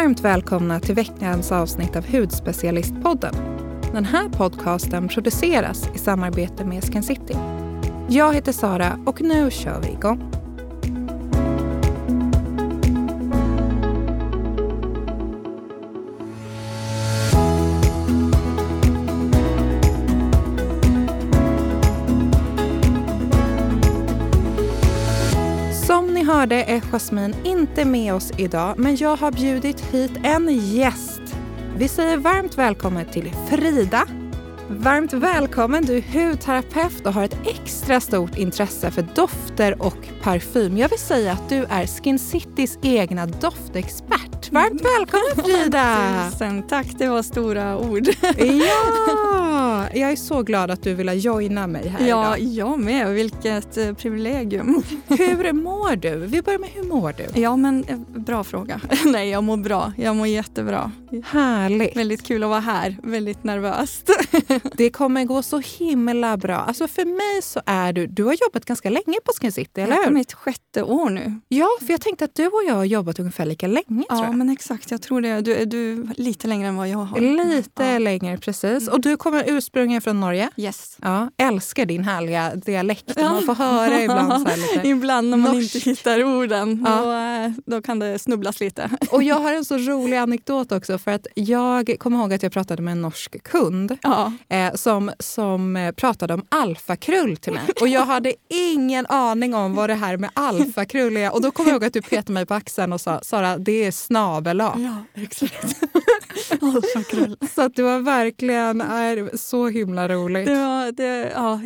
varmt välkomna till veckans avsnitt av Hudspecialistpodden. Den här podcasten produceras i samarbete med Skin City. Jag heter Sara och nu kör vi igång. Det är Jasmin inte med oss idag, men jag har bjudit hit en gäst. Vi säger varmt välkommen till Frida. Varmt välkommen, du är hudterapeut och har ett extra stort intresse för dofter och parfym. Jag vill säga att du är Skin Citys egna doftexpert. Varmt välkommen Frida! Tusen tack, det var stora ord. Ja, jag är så glad att du ville joina mig här idag. Jag med, vilket privilegium. Hur mår du? Vi börjar med hur mår du? Ja, men bra fråga. Nej, jag mår bra. Jag mår jättebra. Härligt. Väldigt kul att vara här, väldigt nervöst. Det kommer gå så himla bra. Alltså för mig så är du har jobbat ganska länge på Skin City, eller hur? Det är mitt sjätte år nu. Ja, för jag tänkte att du och jag har jobbat ungefär lika länge, tror jag. Ja, men exakt. Jag tror det. Du lite längre än vad jag har. Lite längre, precis. Och du kommer ursprungligen från Norge? Yes. Ja, älskar din härliga dialekt. Man får höra ibland så här lite. Ibland när man norsk. Inte hittar orden. Ja. Då kan det snubblas lite. Och jag har en så rolig anekdot också, för att jag kommer ihåg att jag pratade med en norsk kund. Ja. Som pratade om alfakrull till mig. Och jag hade ingen aning om vad det här med alfakrull är. Och då kom jag ihåg att du petade mig på axeln och sa, Sara, det är snabelag. Ja, exakt. Alfakrull. Så att det var verkligen så himla roligt.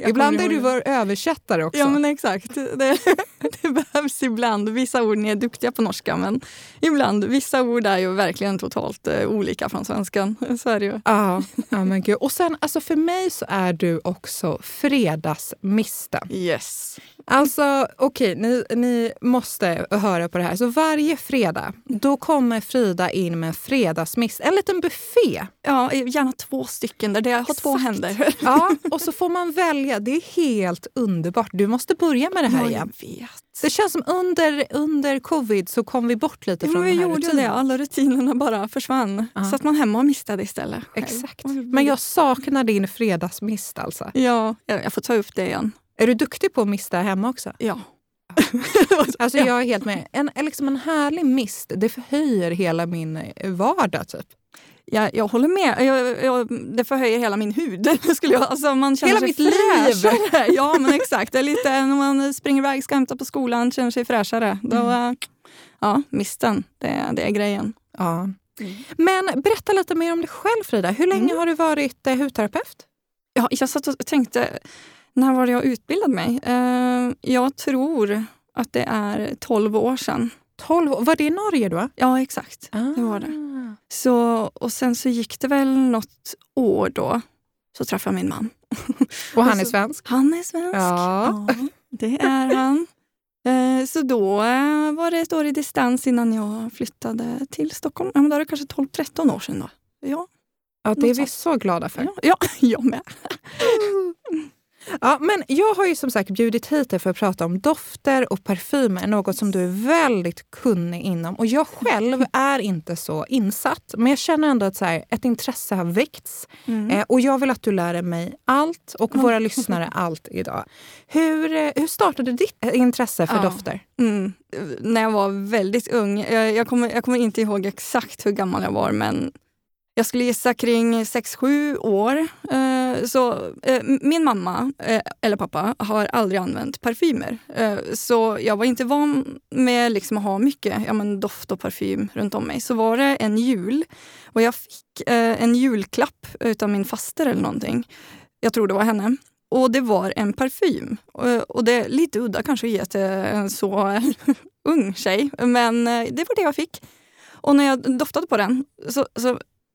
Ibland är du vår översättare också. Ja, men exakt. Det behövs ibland. Vissa ord, ni är duktiga på norska, men ibland, vissa ord är ju verkligen totalt olika från svenskan. Så är det ju. Ja, men gud. Och sen, alltså för mig så är du också fredagsmisten. Yes. Alltså, okej, ni måste höra på det här. Så varje fredag, då kommer Frida in med en fredagsmist. En liten buffé. Ja, gärna 2 stycken där. Jag har exakt. 2 händer. Ja, och så får man välja. Det är helt underbart. Du måste börja med det här igen. Jag vet. Det känns som under covid så kom vi bort lite från den här rutinen. Vi gjorde det. Alla rutinerna bara försvann. Så att man hemma och mistade istället. Själv. Exakt. Men jag saknar din fredagsmist alltså. Ja, jag får ta upp det igen. Är du duktig på att mista hemma också? Ja. Alltså jag är helt med. En härlig mist, det förhöjer hela min vardag typ. Jag håller med. Det förhöjer hela min hud. Alltså man känner hela mitt liv. Ja, men exakt. Det är lite när man springer iväg, ska hämta på skolan, känner sig fräschare. Då, ja, misten, det är grejen. Ja. Mm. Men berätta lite mer om dig själv, Frida. Hur länge har du varit hudterapeut? Ja, jag satt och tänkte, när var det jag utbildad mig? Jag tror att det är 12 år sedan. 12 år? Var det i Norge då? Ja, exakt. Det var det. Så, och sen så gick det väl något år då. Så träffade jag min man. Och han är svensk? Han är svensk. Ja det är han. Så då var det ett år i distans innan jag flyttade till Stockholm. Ja, men då var det kanske 12-13 år sedan då. Ja, det är vi så glada för. Ja, jag med. Ja, men jag har ju som sagt bjudit hit dig för att prata om dofter och parfymer, något som du är väldigt kunnig inom. Och jag själv är inte så insatt, men jag känner ändå att så här, ett intresse har väckts. Och jag vill att du lär mig allt och våra lyssnare allt idag. Hur startade ditt intresse för dofter? När jag var väldigt ung. Jag kommer inte ihåg exakt hur gammal jag var, men jag skulle gissa kring 6-7 år. Så min mamma eller pappa har aldrig använt parfymer. Så jag var inte van med liksom att ha mycket doft och parfym runt om mig. Så var det en jul och jag fick en julklapp utav min faster eller någonting. Jag tror det var henne. Och det var en parfym. Och det är lite udda kanske att ge till en så ung tjej. Men det var det jag fick. Och när jag doftade på den så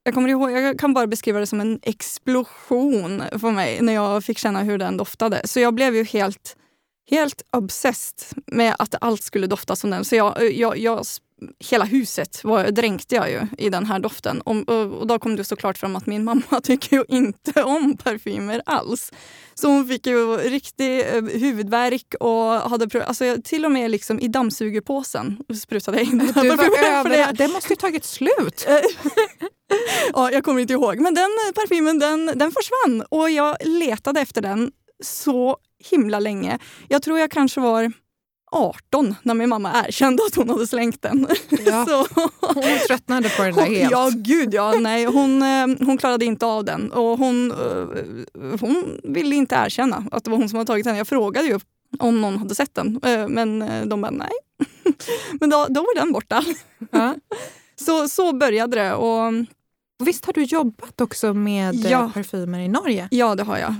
jag kan bara beskriva det som en explosion för mig när jag fick känna hur den doftade. Så jag blev ju helt obsessed med att allt skulle dofta som den. Så jag hela huset dränkte jag ju i den här doften. Och då kom det såklart fram att min mamma tycker ju inte om parfymer alls. Så hon fick ju riktig huvudvärk och hade till och med liksom i dammsugerpåsen sprutade jag in den här parfymen. Det måste ju tagit slut. Ja, jag kommer inte ihåg. Men den parfymen, den försvann. Och jag letade efter den så himla länge. Jag tror jag kanske var 18 när min mamma erkände att hon hade slängt den. Ja. Så. Hon tröttnade på den där helt. Ja, gud ja. Nej, hon klarade inte av den. Och hon ville inte erkänna att det var hon som hade tagit den. Jag frågade ju om någon hade sett den. Men de bara, nej. Men då var den borta. Ja. Så började det. Och visst har du jobbat också med parfymer i Norge? Ja, det har jag.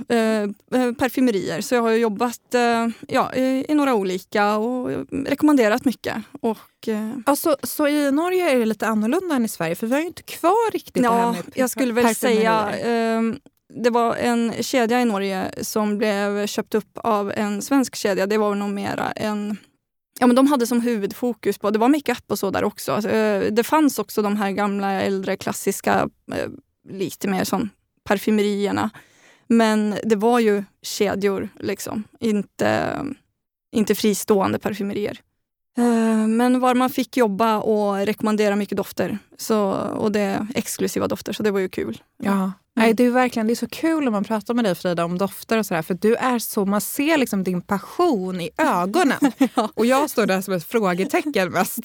Parfymerier. Så jag har jobbat i några olika och rekommenderat mycket. Så i Norge är det lite annorlunda än i Sverige? För vi har ju inte kvar riktigt det här med parfymerier. Jag skulle väl säga... det var en kedja i Norge som blev köpt upp av en svensk kedja. Det var nog mera en... Ja, men de hade som huvudfokus på, det var makeup och så där också. Det fanns också de här gamla, äldre, klassiska, lite mer som parfymerierna. Men det var ju kedjor liksom, inte fristående parfymerier. Men var man fick jobba och rekommendera mycket dofter och det är exklusiva dofter, så det var ju kul. Ja. Nej, det är verkligen, det är så kul om man pratar med dig, Frida, om dofter och sådär, för du är så, man ser liksom din passion i ögonen. Ja. Och jag står där som ett frågetecken mest.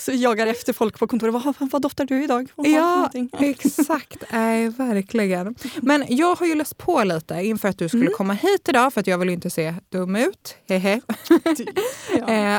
Så jagar efter folk på kontoret, vad doftar du idag? Exakt, nej, verkligen. Men jag har ju läst på lite inför att du skulle komma hit idag, för att jag vill inte se dum ut. Hehe.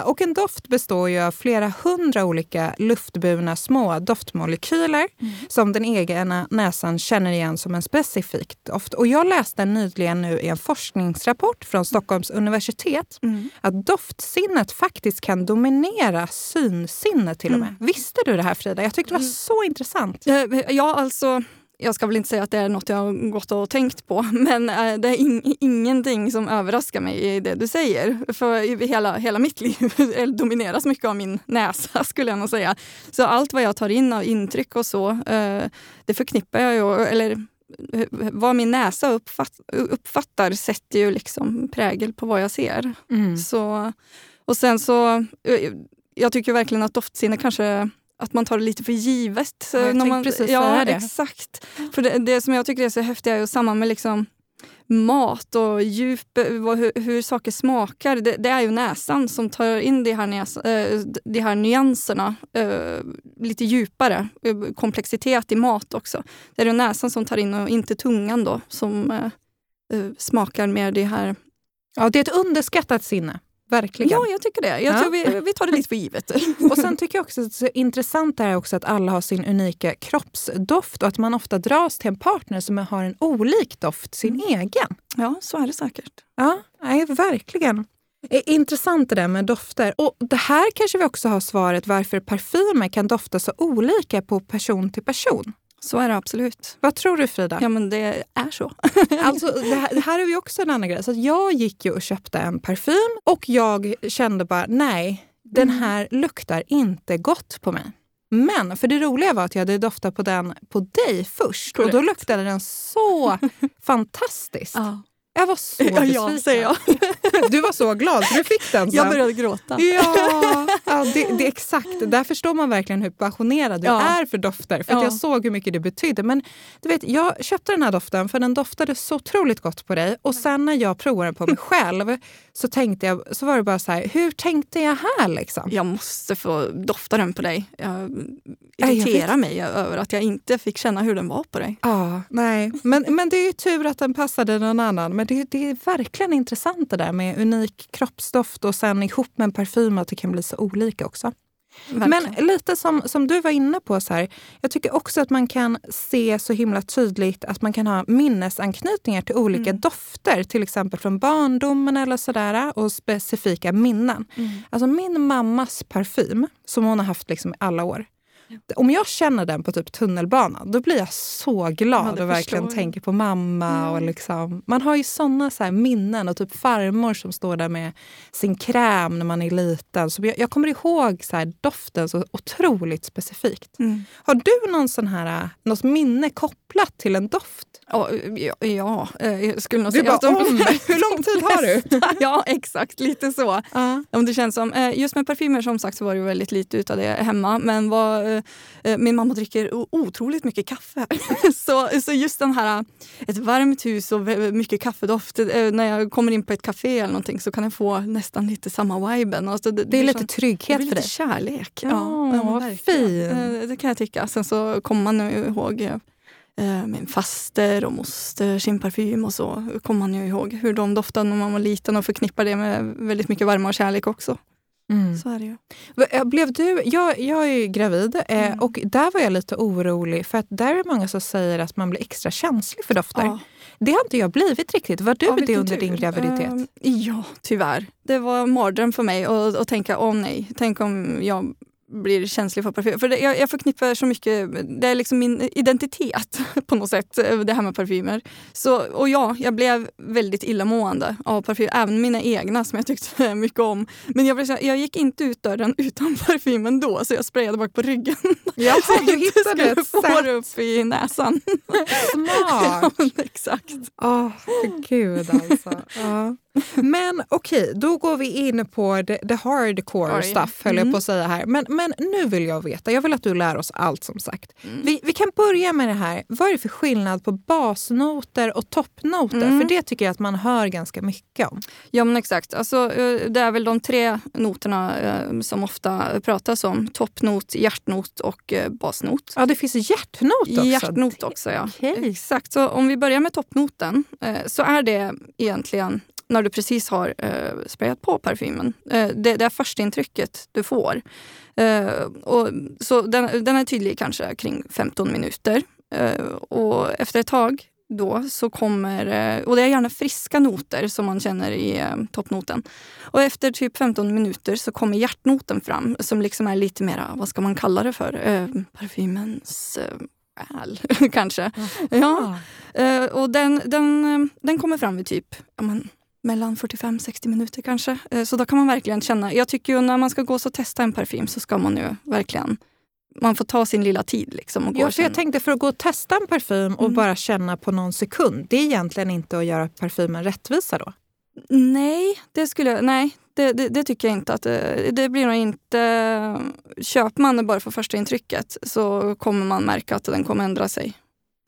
Och en doft består ju av flera hundra olika luftburna små doftmolekyler som den egna näsan känner igen som en specifik doft. Och jag läste nyligen nu i en forskningsrapport från Stockholms universitet att doftsinnet faktiskt kan dominera synsinnet till och med. Visste du det här, Frida? Jag tyckte det var så intressant. Ja, alltså... Jag ska väl inte säga att det är något jag har gått och tänkt på, men det är ingenting som överraskar mig i det du säger. För hela mitt liv domineras mycket av min näsa, skulle jag nog säga. Så allt vad jag tar in av intryck och så, det förknippar jag ju, eller vad min näsa uppfattar sätter ju liksom prägel på vad jag ser. Så, och sen så, jag tycker verkligen att doftsinne kanske... Att man tar det lite för givet. Exakt. För det som jag tycker är så häftigt är ju samma med liksom mat och djup, hur saker smakar. Det är ju näsan som tar in de här nyanserna lite djupare. Komplexitet i mat också. Det är ju näsan som tar in och inte tungan då som smakar mer det här. Ja, det är ett underskattat sinne. Verkligen. Ja, jag tycker det. Tror vi tar det lite för givet. Och sen tycker jag också att det är intressant är också att alla har sin unika kroppsdoft och att man ofta dras till en partner som har en olik doft, sin egen. Ja, så är det säkert. Ja, nej, verkligen. Det är intressant det där med dofter. Och det här kanske vi också har svaret varför parfymer kan dofta så olika på person till person. Så är det absolut. Vad tror du, Frida? Ja, men det är så. Alltså, det här är ju också en annan grej. Så jag gick ju och köpte en parfym och jag kände bara, nej, den här luktar inte gott på mig. Men, för det roliga var att jag hade doftat på den på dig först. Correct. Och då luktade den så fantastiskt. Ja. Jag var så besviken. Ja, du var så glad för du fick den. Sen. Jag började gråta. Ja, det är exakt. Där förstår man verkligen hur passionerad du är för dofter. För att jag såg hur mycket det betydde. Men du vet, jag köpte den här doften för den doftade så otroligt gott på dig. Och sen när jag provade den på mig själv så tänkte jag, så var det bara så här, hur tänkte jag här liksom? Jag måste få dofta den på dig. Jag irriterar mig över att jag inte fick känna hur den var på dig. Ja, nej. Men det är ju tur att den passade någon annan. Men det är verkligen intressant det där med unik kroppsdoft och sen ihop med en parfym att det kan bli så olika också. Verkligen. Men lite som du var inne på så här, jag tycker också att man kan se så himla tydligt att man kan ha minnesanknytningar till olika dofter, till exempel från barndomen eller sådär, och specifika minnen. Alltså min mammas parfym som hon har haft liksom alla år, Om jag känner den på typ tunnelbanan, då blir jag så glad och verkligen tänker på mamma. Mm. Och liksom, man har ju sådana så här minnen och typ farmor som står där med sin kräm när man är liten. Så jag kommer ihåg så här doften så otroligt specifikt. Mm. Har du någon sån här, något minne kopplat till en doft? Ja, jag skulle nog säga. Hur lång tid har du? Ja, exakt. Lite så. Om det känns som, just med parfymer som sagt så var det väldigt lite utav det hemma. Men vad, min mamma dricker otroligt mycket kaffe. så just den här, ett varmt hus och mycket kaffedoft. När jag kommer in på ett café eller någonting så kan jag få nästan lite samma viben. Alltså, det är lite som, trygghet för dig. Lite kärlek. Ja, fin. Det kan jag tycka. Sen så kommer man nu ihåg min faster och moster, sin parfym och så kommer man ju ihåg hur de doftade när man var liten och förknippar det med väldigt mycket värme och kärlek också. Mm. Så är det ju. Jag är ju gravid och där var jag lite orolig för att där är många som säger att man blir extra känslig för dofter. Ja. Det har inte jag blivit riktigt. Var du det under din graviditet? Ja, tyvärr. Det var mardröm för mig att tänka, nej, tänk om jag blir känslig för parfym. För det, jag förknippar så mycket, det är liksom min identitet på något sätt, det här med parfymer. Så, och jag blev väldigt illamående av parfym, även mina egna som jag tyckte mycket om. Men jag gick inte ut dörren utan parfymen då, så jag sprayade bak på ryggen. Ja, så du hittade ett sätt upp i näsan. Smart! Ja, exakt. Åh, gud alltså. Ja. Men okej, då går vi in på the hardcore stuff, höll jag på att säga här. Men nu vill jag veta, jag vill att du lär oss allt som sagt. Vi kan börja med det här, vad är det för skillnad på basnoter och toppnoter? För det tycker jag att man hör ganska mycket om. Ja men exakt, alltså, det är väl de tre noterna som ofta pratas om. Toppnot, hjärtnot och basnot. Ja det finns hjärtnot också. Hjärtnot också, ja. Okay. Exakt, så om vi börjar med toppnoten så är det egentligen när du precis har sprayat på parfymen. Det är första intrycket du får. Och, så den är tydlig kanske kring 15 minuter. Och efter ett tag då så kommer... och det är gärna friska noter som man känner i toppnoten. Och efter typ 15 minuter så kommer hjärtnoten fram. Som liksom är lite mer, vad ska man kalla det för? Parfymens... kanske. Ja. Och den kommer fram vid typ... mellan 45-60 minuter kanske. Så då kan man verkligen känna... Jag tycker ju när man ska gå och testa en parfym så ska man ju verkligen... Man får ta sin lilla tid liksom. Och gå och jag tänkte för att gå och testa en parfym och bara känna på någon sekund. Det är egentligen inte att göra parfymen rättvisa då? Nej, det tycker jag inte. Att det blir nog inte... Köper man det bara för första intrycket så kommer man märka att den kommer ändra sig.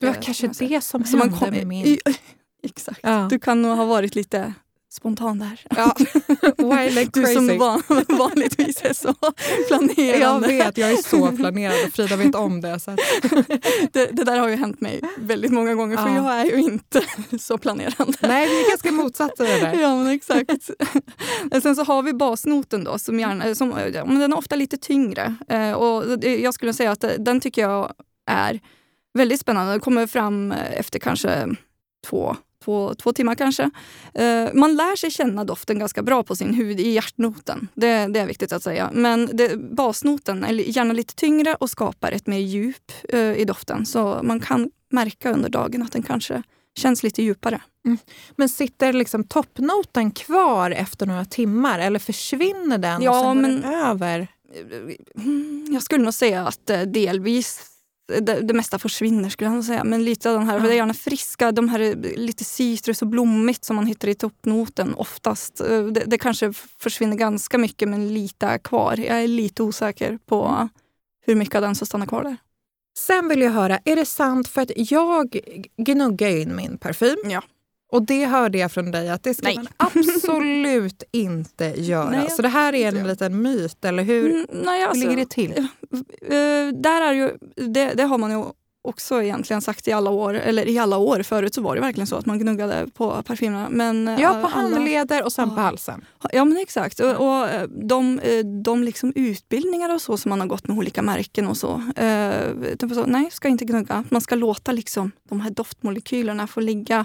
Det var kanske det som hände man med min... Exakt. Ja. Du kan nog ha varit lite spontan där. Ja. Like du crazy. Som vanligtvis är så planerande. Jag vet, jag är så planerad. Frida vet om det. Så att... det där har ju hänt mig väldigt många gånger. För jag är ju inte så planerande. Nej, vi är ganska motsatta det där. Ja, men exakt. Sen så har vi basnoten då. Den är ofta lite tyngre. Och jag skulle säga att den tycker jag är väldigt spännande. Den kommer fram efter kanske... Två timmar kanske. Man lär sig känna doften ganska bra på sin hud i hjärtnoten. Det är viktigt att säga. Men basnoten är gärna lite tyngre och skapar ett mer djup i doften. Så man kan märka under dagen att den kanske känns lite djupare. Mm. Men sitter liksom toppnoten kvar efter några timmar? Eller försvinner den och sen går den över? Jag skulle nog säga att delvis... Det mesta försvinner skulle jag säga. Men lite av den här, för det är gärna friska, de här lite citrus och blommigt som man hittar i toppnoten oftast. Det kanske försvinner ganska mycket men lite är kvar. Jag är lite osäker på hur mycket av den som stannar kvar där. Sen vill jag höra, är det sant för att jag gnuggar in min parfym? Ja. Och det hörde jag från dig att det ska man absolut inte göra. Nej, så det här är en liten myt, eller hur? Hur ligger det till? Där är ju, det har man ju också egentligen sagt i alla år. Eller i alla år förut så var det verkligen så att man gnuggade på parfymerna. Men, på handleder och sen på halsen. Ja, men exakt. Och de liksom utbildningar och så som man har gått med olika märken och så. Nej, ska inte gnugga. Man ska låta liksom de här doftmolekylerna få ligga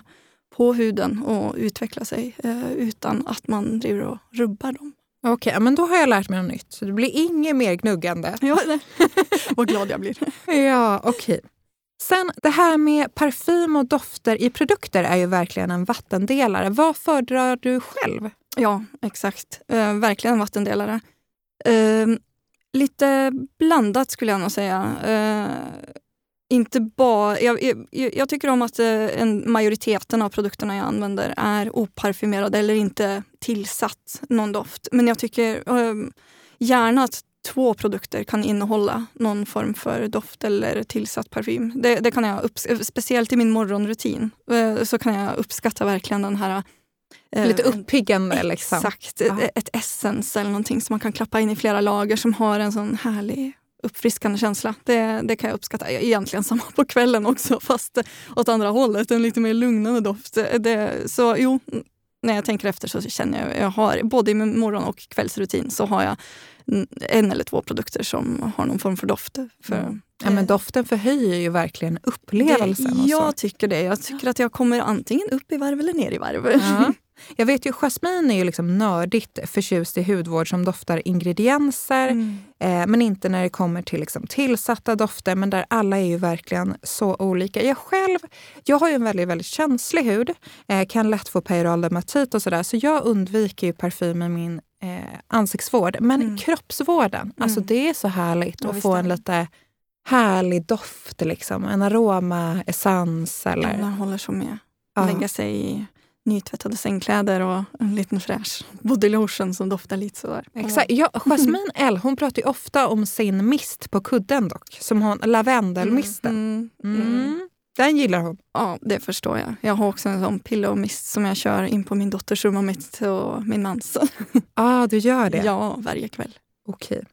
på huden och utveckla sig utan att man driver och rubbar dem. Okej, men då har jag lärt mig något nytt. Så det blir inget mer gnuggande. Ja, vad glad jag blir. Ja, okej. Sen, det här med parfym och dofter i produkter är ju verkligen en vattendelare. Vad föredrar du själv? Ja, exakt. Verkligen vattendelare. Lite blandat skulle jag nog säga. Inte bara... Jag tycker om att majoriteten av produkterna jag använder är oparfumerade eller inte tillsatt någon doft. Men jag tycker gärna att två produkter kan innehålla någon form för doft eller tillsatt parfym. Det kan jag speciellt i min morgonrutin så kan jag uppskatta verkligen den här... lite uppiggande liksom. Exakt, ett essens eller någonting som man kan klappa in i flera lager som har en sån härlig uppfriskande känsla. Det kan jag uppskatta. Egentligen samma på kvällen också, fast åt andra hållet, en lite mer lugnande doft. Så jo, när jag tänker efter så känner jag har både i min morgon- och kvällsrutin så har jag en eller två produkter som har någon form för doft. Ja, men doften förhöjer ju verkligen upplevelsen. Jag tycker det. Jag tycker att jag kommer antingen upp i varv eller ner i varv. Ja. Jag vet ju, jasmin är ju liksom nördigt förtjust i hudvård som doftar ingredienser. Men inte när det kommer till liksom tillsatta dofter. Men där alla är ju verkligen så olika. Jag själv, jag har ju en väldigt, väldigt känslig hud. Kan lätt få peroral dermatit och sådär. Så jag undviker ju parfym i min ansiktsvård. Men kroppsvården, alltså det är så härligt att få en lite... härlig doft liksom, en aroma, essens eller... Man håller så med. Lägga sig i nytvättade sängkläder och en liten fräsch body lotion som doftar lite sådär. Exakt, ja, Jasmine L, hon pratar ju ofta om sin mist på kudden dock, som hon, lavendelmisten. Den gillar hon. Ja, det förstår jag. Jag har också en sån pillow mist som jag kör in på min dotters rum och mitt och min mans. Du gör det? Ja, varje kväll. Okej.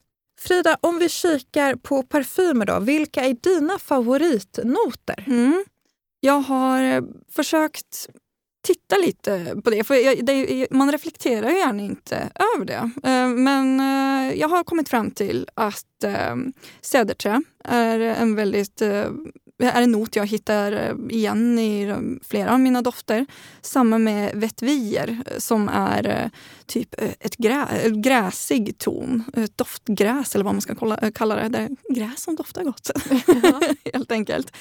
Frida, om vi kikar på parfymer då, vilka är dina favoritnoter? Jag har försökt titta lite på det, för man reflekterar ju gärna inte över det. Men jag har kommit fram till att cederträ är en väldigt... är en not jag hittar igen i flera av mina dofter. Samma med vettvier som är typ ett gräsig ton. Ett doftgräs eller vad man ska kalla det. Det är gräs som doftar gott. Helt enkelt.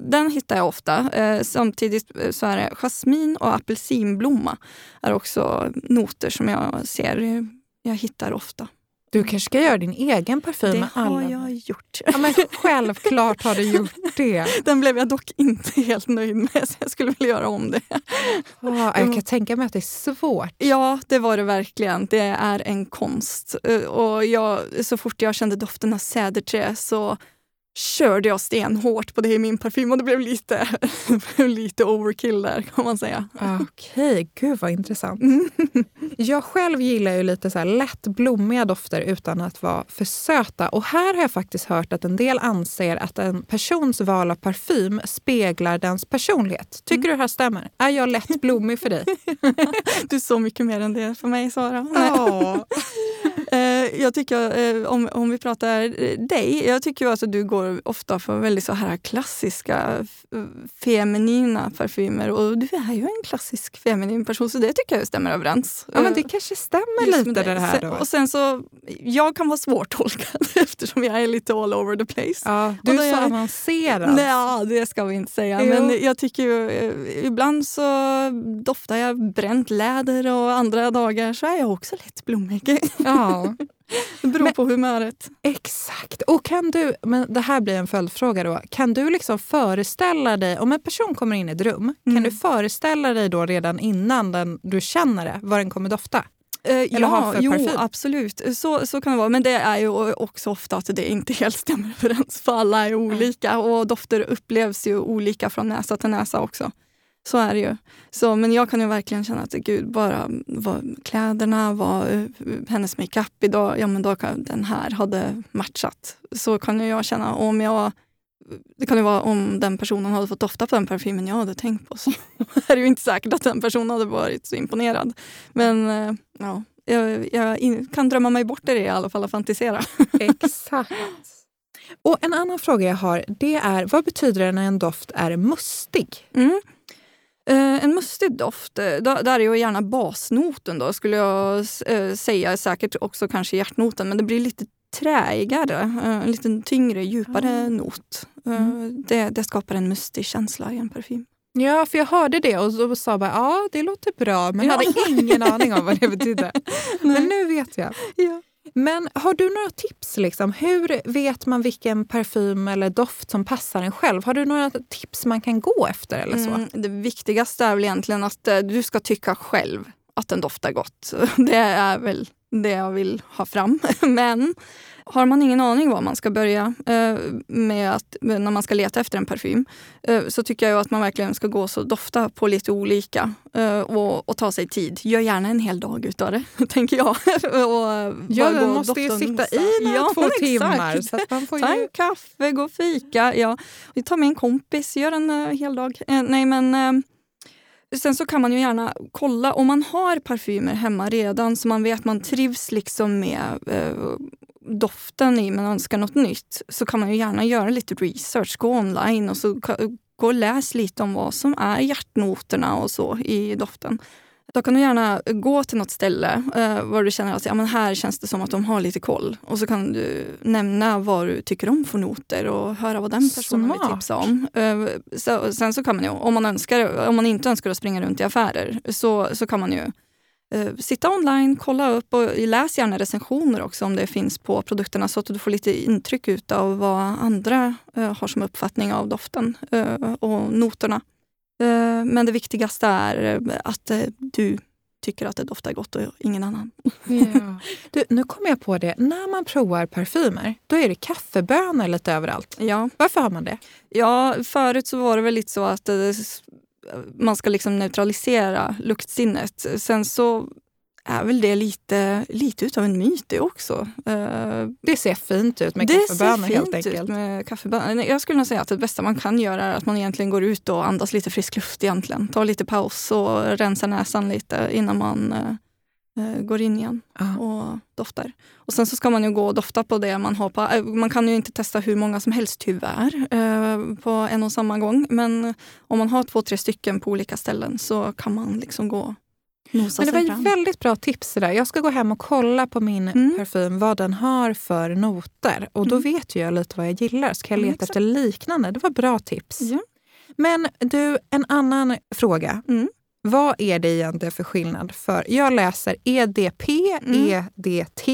Den hittar jag ofta. Samtidigt så är det jasmin och apelsinblomma är också noter som jag hittar ofta. Du kanske ska göra din egen parfym med alla. Det har jag gjort. Ja, men självklart har du gjort det. Den blev jag dock inte helt nöjd med, så jag skulle vilja göra om det. Jag kan tänka mig att det är svårt. Ja, det var det verkligen. Det är en konst. Och så fort jag kände doften av cederträ så körde jag stenhårt på det i min parfym. Och det blev lite overkill där, kan man säga. Okej, gud vad intressant. Jag själv gillar ju lite så här lätt blommiga dofter utan att vara för söta. Och här har jag faktiskt hört att en del anser att en persons val av parfym speglar dens personlighet. Tycker du det här stämmer? Är jag lätt blommig för dig? Du är så mycket mer än det för mig, Sara. Jag tycker, om vi pratar dig, jag tycker ju att du går ofta för väldigt så här klassiska feminina parfymer, och du är ju en klassisk feminin person, så det tycker jag stämmer överens. Ja, men det kanske stämmer lite det här då. Och sen så, jag kan vara svårtolkad eftersom jag är lite all over the place. Ja, du är så avancerad. Nej, det ska vi inte säga, men jag tycker ju, ibland så doftar jag bränt läder och andra dagar så är jag också lite blommig. Ja. Det beror på humöret. Exakt. Och men det här blir en följdfråga då. Kan du liksom föreställa dig, om en person kommer in i ett rum, kan du föreställa dig då redan innan du känner det, vad den kommer dofta? Absolut. Så kan det vara. Men det är ju också ofta att det inte helt stämmer överens, för alla är olika och dofter upplevs ju olika från näsa till näsa också. Så är det ju. Men jag kan ju verkligen känna att gud, bara kläderna, hennes make-up idag, ja men då kan den här hade matchat. Så kan ju jag känna det kan ju vara om den personen hade fått dofta på den parfymen jag hade tänkt på, så är det ju inte säkert att den personen hade varit så imponerad. Men ja, jag kan drömma mig bort i alla fall och fantisera. Exakt. Och en annan fråga jag har, det är, vad betyder det när en doft är mustig? En mustig doft, där är ju gärna basnoten då, skulle jag säga, säkert också kanske hjärtnoten, men det blir lite träigare, en lite tyngre, djupare not. Det skapar en mustig känsla i en parfym. Ja, för jag hörde det och så sa jag bara, ja, det låter bra, men jag hade ingen aning om vad det betydde. Men nu vet jag. Ja. Men har du några tips liksom? Hur vet man vilken parfym eller doft som passar en själv? Har du några tips man kan gå efter eller så? Det viktigaste är väl egentligen att du ska tycka själv att den doftar gott. Det är väl det jag vill ha fram. Men har man ingen aning vad man ska börja med när man ska leta efter en parfym, så tycker jag att man verkligen ska gå och dofta på lite olika och ta sig tid. Gör gärna en hel dag utav det, tänker jag. Och ja, man måste ju sitta i några 2 timmar. Så att man får ta en kaffe, gå och fika. Ja. Ta med en kompis, gör en hel dag. Sen så kan man ju gärna kolla om man har parfymer hemma redan så man vet att man trivs liksom med doften i, men önskar något nytt, så kan man ju gärna göra lite research, gå online och så gå och läs lite om vad som är hjärtnoterna och så i doften. Då kan du gärna gå till något ställe var du känner att ja, men här känns det som att de har lite koll. Och så kan du nämna vad du tycker om för noter och höra vad den personen vill tipsa om. Sen så kan man ju, om man inte önskar att springa runt i affärer, så kan man ju sitta online, kolla upp och läs gärna recensioner också om det finns på produkterna, så att du får lite intryck utav vad andra har som uppfattning av doften och noterna. Men det viktigaste är att du tycker att det doftar gott och ingen annan. Yeah. Du, nu kommer jag på det. När man provar parfymer, då är det kaffebönor lite överallt. Ja. Varför har man det? Ja, förut så var det väl lite så att man ska liksom neutralisera luktsinnet. Sen så är väl det lite utav en myt det också. Det ser fint ut med kaffebönor helt enkelt. Jag skulle nog säga att det bästa man kan göra är att man egentligen går ut och andas lite frisk luft egentligen. Ta lite paus och rensa näsan lite innan man går in igen och doftar. Och sen så ska man ju gå och dofta på det man har på. Man kan ju inte testa hur många som helst tyvärr på en och samma gång. Men om man har 2-3 stycken på olika ställen så kan man liksom gå. Men det var ett väldigt bra tips där. Jag ska gå hem och kolla på min parfym, vad den har för noter. Och då vet jag lite vad jag gillar. Ska jag leta efter liknande? Det var bra tips. Ja. Men du, en annan fråga. Vad är det egentligen för skillnad? För jag läser EDP, EDT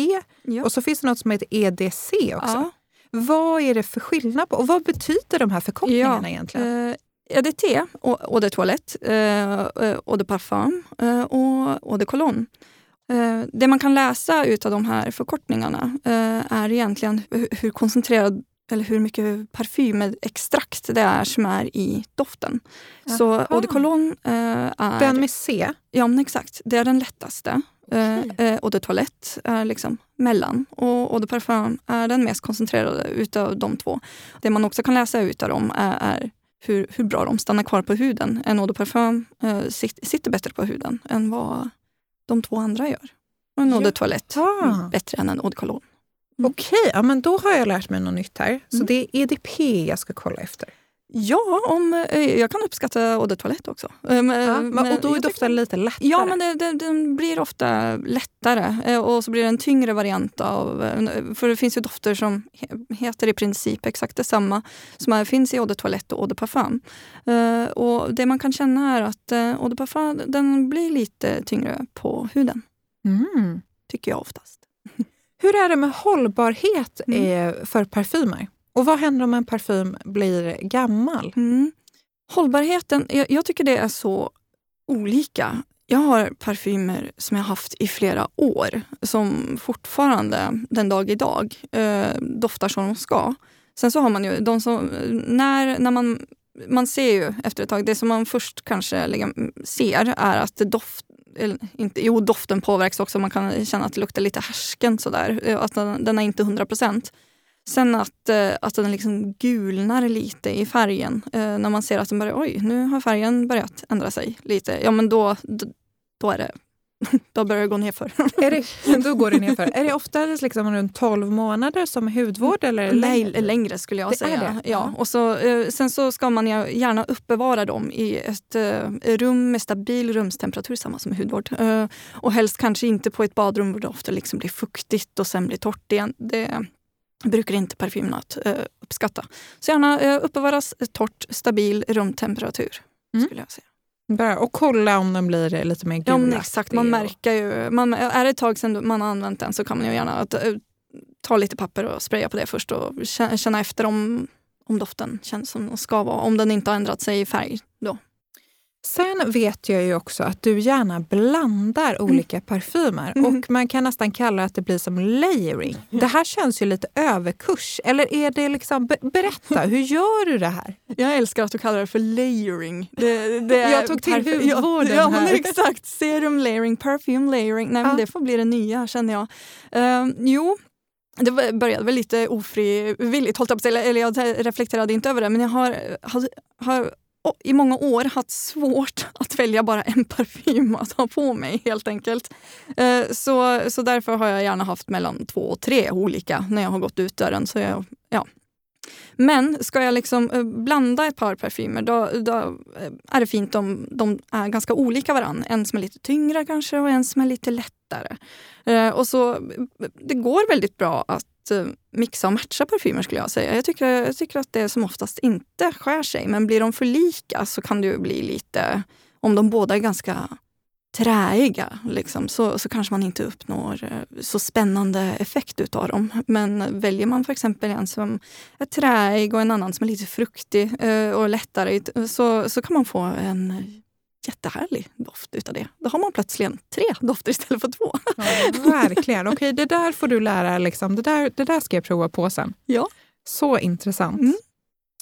och så finns det något som heter EDC också. Ja. Vad är det för skillnad på? Och vad betyder de här förkortningarna egentligen? EDT, eau de toilette, eau de parfum och eau de cologne. Det man kan läsa utav de här förkortningarna är egentligen hur koncentrerad eller hur mycket parfymextrakt det är som är i doften. Jaha. Så eau de cologne är... Den med C? Ja, men exakt. Det är den lättaste. Eau de toilette är liksom mellan, och eau de parfum är den mest koncentrerade utav de två. Det man också kan läsa utav dem är hur bra de stannar kvar på huden. En eau de parfum sitter bättre på huden än vad de 2 andra gör. En eau de toilette bättre än en eau de cologne. Okej, ja, men då har jag lärt mig något nytt här. Så det är EDP jag ska kolla efter. Ja, jag kan uppskatta eau de toilette också. Och då är doften lite lättare. Ja, men den blir ofta lättare. Och så blir det en tyngre variant av... För det finns ju dofter som heter i princip exakt detsamma som finns i eau de toilette och eau de parfum. Och det man kan känna är att eau de parfum, den blir lite tyngre på huden. Tycker jag oftast. Hur är det med hållbarhet för parfymer? Och vad händer om en parfym blir gammal? Hållbarheten, jag tycker det är så olika. Jag har parfymer som jag haft i flera år som fortfarande den dag idag doftar som de ska. Sen så har man ju de som när man ser ju efter ett tag, det som man först kanske ser är att doften påverkas också. Man kan känna att det luktar lite härsken så där, att den är inte 100%. Sen att den liksom gulnar lite i färgen. När man ser att den börjar, nu har färgen börjat ändra sig lite. Ja, men då är det då börjar det gå nerför. Då går det nerför. Är det oftare liksom runt 12 månader som hudvård eller längre? Längre skulle jag säga. Det. Ja, och så, sen så ska man gärna uppbevara dem i ett rum med stabil rumstemperatur, samma som hudvård. Och helst kanske inte på ett badrum där det ofta liksom blir fuktigt och sen blir torrt igen. Det brukar inte parfymerna uppskatta. Så gärna uppbevaras torrt, stabil rumtemperatur skulle jag säga. Bara och kolla om den blir lite mer gulaktig. Ja, exakt. Man märker ju, är det ett tag sedan man har använt den så kan man ju gärna ta lite papper och spraya på det först och känna efter om doften känns som den ska vara. Om den inte har ändrat sig i färg då. Sen vet jag ju också att du gärna blandar olika parfymer och man kan nästan kalla att det blir som layering. Det här känns ju lite överkurs, eller är det liksom, berätta, hur gör du det här? Jag älskar att du kallar det för layering. Det är jag tog till hudvården här. Ja, men exakt, serum layering, perfume layering, nej men det får bli det nya känner jag. Jo. Det började väl lite ofrivilligt, eller jag reflekterade inte över det, men jag har i många år haft svårt att välja bara en parfym att ha på mig helt enkelt. Så därför har jag gärna haft mellan 2 och 3 olika när jag har gått ut dörren. Så jag, ja. Men ska jag liksom blanda ett par parfymer då är det fint om de är ganska olika varann. En som är lite tyngre kanske och en som är lite lättare. Och så det går väldigt bra att mixa och matcha parfymer skulle jag säga. Jag tycker att det som oftast inte skär sig, men blir de för lika så kan det ju bli lite, om de båda är ganska träiga liksom, så kanske man inte uppnår så spännande effekt utav dem. Men väljer man för exempel en som är träig och en annan som är lite fruktig och lättare så kan man få en jättehärlig doft utav det. Då har man plötsligen 3 dofter istället för 2. Ja, verkligen. Okej, det där får du lära liksom. Det där ska jag prova på sen. Ja. Så intressant. Mm.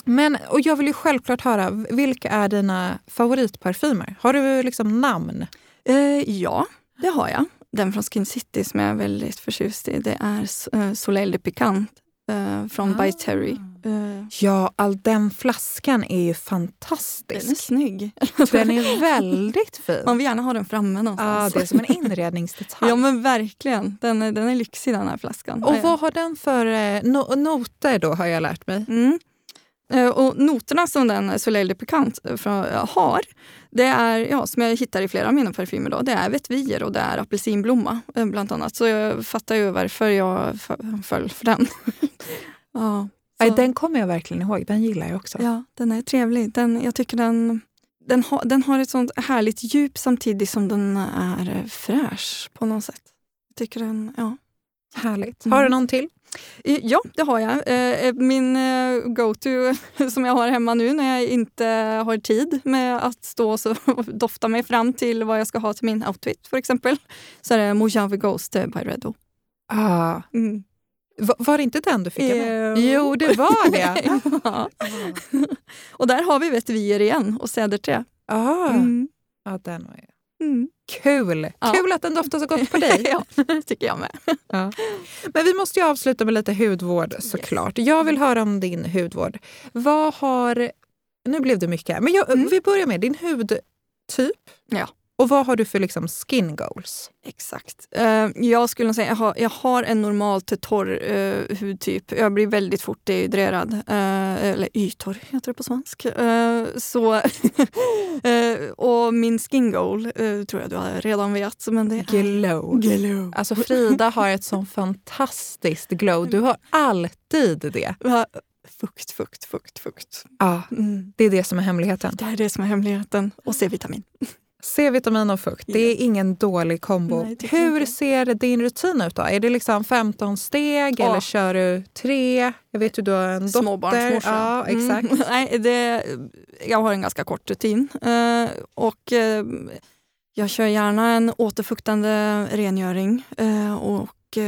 Men, och jag vill ju självklart höra, vilka är dina favoritparfymer? Har du liksom namn? Ja, det har jag. Den från Skin City som jag är väldigt förtjust i, det är Soleil de Pecante från By Terry. Ja, all den flaskan är ju fantastisk. Den är snygg. Den är väldigt fin. Man vill gärna ha den framme någonstans. Ja, det är som en inredningsdetalj. Ja, men verkligen. Den är lyxig, den här flaskan. Och vad har den för noter då, har jag lärt mig? Mm. Och noterna som den Soleil de Pecante har, det är, ja, som jag hittar i flera av mina parfymer då, det är vetvier och det är apelsinblomma bland annat. Så jag fattar ju varför jag föll för den. Ja. Nej, den kommer jag verkligen ihåg. Den gillar jag också. Ja, den är trevlig. Jag tycker den har ett sånt härligt djup samtidigt som den är fräsch på något sätt. Jag tycker den, ja. Härligt. Har du någon till? Ja, det har jag. Min go-to som jag har hemma nu när jag inte har tid med att stå och dofta mig fram till vad jag ska ha till min outfit för exempel, så är det Mojave Ghost Byredo. Ah. Mm. Var det inte den du fick med? Jo, det var det. Ja. Och där har vi vetevier igen och säderträ. Ah. Mm. Ja, den var jag. Mm. Kul! Ja. Kul att den doftar så gott på dig. Ja, tycker jag med. Ja. Men vi måste ju avsluta med lite hudvård såklart. Yes. Jag vill höra om din hudvård. Nu blev det mycket. Men vi börjar med din hudtyp. Ja. Och vad har du för liksom skin goals? Exakt. Jag skulle säga att jag har en normalt torr hudtyp. Jag blir väldigt fort dehydrerad. Eller ytorr heter det på svensk. Och min skin goal tror jag du redan vet. Men det är glow. Alltså Frida har ett sån fantastiskt glow. Du har alltid det. Fukt. Ja, det är det som är hemligheten. Det är det som är hemligheten. Och C-vitamin. C-vitamin och fukt, det är ingen dålig kombo. Nej, hur ser din rutin ut då? Är det liksom 15 steg eller kör du 3? Jag vet ju du har en dotter. Ja, exakt. Nej, jag har en ganska kort rutin. Och jag kör gärna en återfuktande rengöring. Och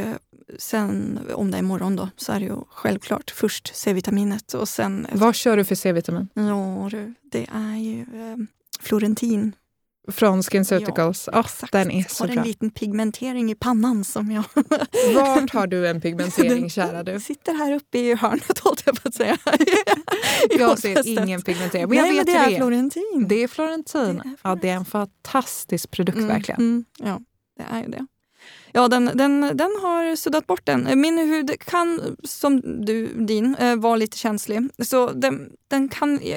sen, om det är morgon då, så är det ju självklart först C-vitaminet. Och sen, vad kör du för C-vitamin? Ja, det är ju Florentin. Från SkinCeuticals. Ja, den är så bra. Har en liten pigmentering i pannan som jag... Vart har du en pigmentering, kära du? Sitter här uppe i hörnet, håller jag på att säga. Jag ser ingen pigmentering. Men nej, jag vet men det är Florentin. Det är Florentin. Ja, det är en fantastisk produkt verkligen. Mm, ja. det är ju det. Ja, den har suddat bort den. Min hud kan, som din, vara lite känslig. Så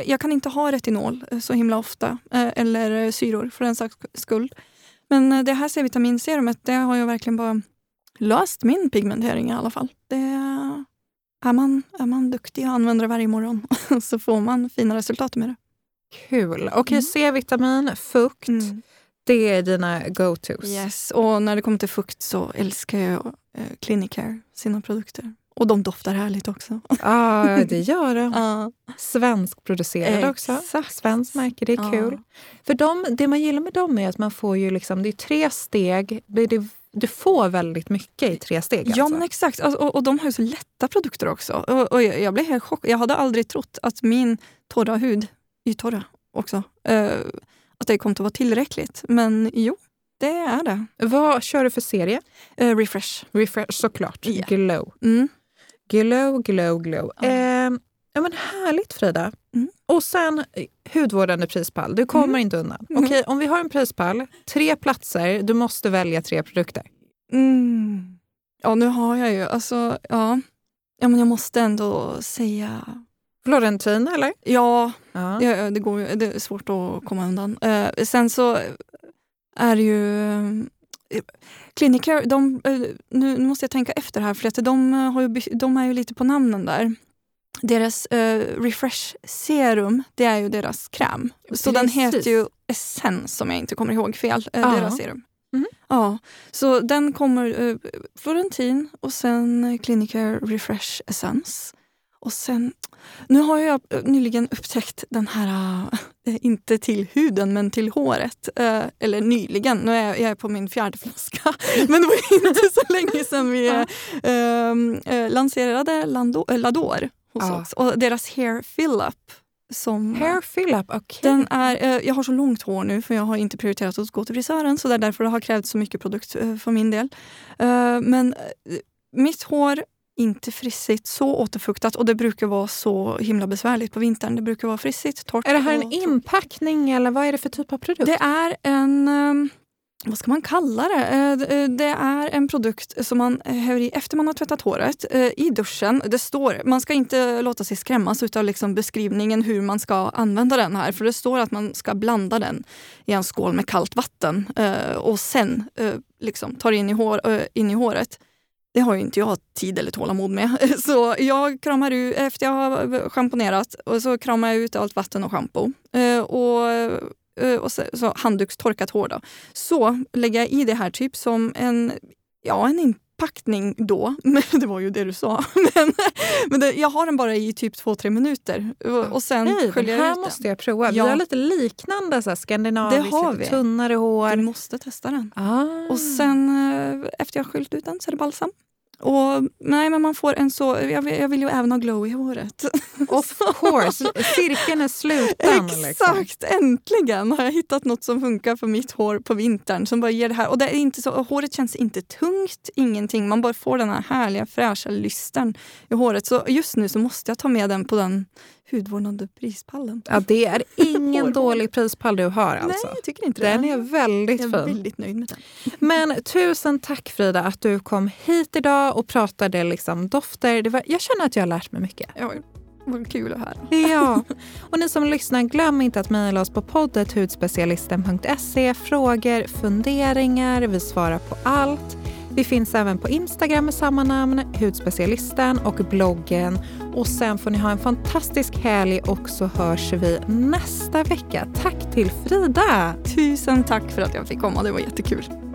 jag kan inte ha retinol så himla ofta. Eller syror, för den saks skull. Men det här C-vitaminserumet, det har ju verkligen bara löst min pigmentering i alla fall. Är man duktig och använder varje morgon så får man fina resultat med det. Kul. Okej, C-vitamin, fukt. Mm. Det är dina go-tos. Yes, och när det kommer till fukt så älskar jag Clinicare, sina produkter. Och de doftar härligt också. Ja, det gör de. Svenskproducerade också. Svenskt märke, det är kul. För det man gillar med dem är att man får ju liksom, det är 3 steg. Du får väldigt mycket i 3 steg. Alltså. Ja, men exakt. Och de har ju så lätta produkter också. Och jag blev helt chockad. Jag hade aldrig trott att min torra hud, ytorra också, att det kommer att vara tillräckligt. Men jo, det är det. Vad kör du för serie? Refresh. Refresh, såklart. Yeah. Glow. Mm. Glow. Mm. Ja, men härligt, Frida. Mm. Och sen hudvårdande prispall. Du kommer inte undan. Mm. Okej, om vi har en prispall, 3 platser. Du måste välja 3 produkter. Mm. Ja, nu har jag ju. Alltså, ja, men jag måste ändå säga... Florentin, eller? Ja. Det är svårt att komma undan. Sen så är det ju... Clinicare, nu måste jag tänka efter här, för att de är ju lite på namnen där. Deras Refresh Serum, det är ju deras kräm. Precis. Så den heter ju Essence, om jag inte kommer ihåg fel. Deras serum. Mm. Ja, så den kommer... Florentin och sen Clinicare Refresh Essence. Och sen, nu har jag nyligen upptäckt den här, inte till huden men till håret. Eller nyligen, nu är jag på min 4:e flaska. Men det var inte så länge sedan vi lanserade Lador hos oss. Och deras Hair Fill Up. Hair Fill Up, okej. Jag har så långt hår nu för jag har inte prioriterat att gå till frisören. Så det är därför det har krävt så mycket produkt för min del. Men mitt hår... inte frissigt, så återfuktat, och det brukar vara så himla besvärligt på vintern. Det brukar vara frissigt, torrt. Är det här en inpackning eller vad är det för typ av produkt? Det är en, vad ska man kalla det? Det är en produkt som man häller i efter man har tvättat håret i duschen. Det står, man ska inte låta sig skrämmas utav liksom beskrivningen hur man ska använda den här, för det står att man ska blanda den i en skål med kallt vatten och sen liksom tar in i håret. Det har ju inte jag tid eller tålamod med. Så jag kramar ut, efter jag har schamponerat, och så kramar jag ut allt vatten och schampo. Och så handdukstorkat hår då. Så lägger jag i det här typ som en inpackning då. Men det var ju det du sa. Men jag har den bara i typ 2-3 minuter. Och sen sköljer jag ut den. Måste jag prova. Vi har lite liknande så här skandinaviskt, tunnare hår. Du måste testa den. Och sen efter jag har sköljt ut den så är det balsam. Och nej, men man får en så... Jag vill ju även ha glow i håret. Of course. Cirkeln är sluten. Exakt. Liksom. Äntligen har jag hittat något som funkar för mitt hår på vintern. Som bara ger det här. Och det är inte så, håret känns inte tungt. Ingenting. Man bara får den här härliga, fräscha lystern i håret. Så just nu så måste jag ta med den på den hudvårdande prispallen. Ja, det är ingen dålig prispall du har alltså. Nej, jag tycker inte det. Den är väldigt fin. Jag är väldigt nöjd med den. Men tusen tack, Frida, att du kom hit idag och pratade liksom dofter. Jag känner att jag har lärt mig mycket. Ja, vad kul att höra. Ja, och ni som lyssnar, glöm inte att mejla oss på poddet hudspecialisten.se. Frågor, funderingar, vi svarar på allt. Vi finns även på Instagram med samma namn, Hudspecialisten, och bloggen. Och sen får ni ha en fantastisk helg, och så hörs vi nästa vecka. Tack till Frida! Tusen tack för att jag fick komma, det var jättekul.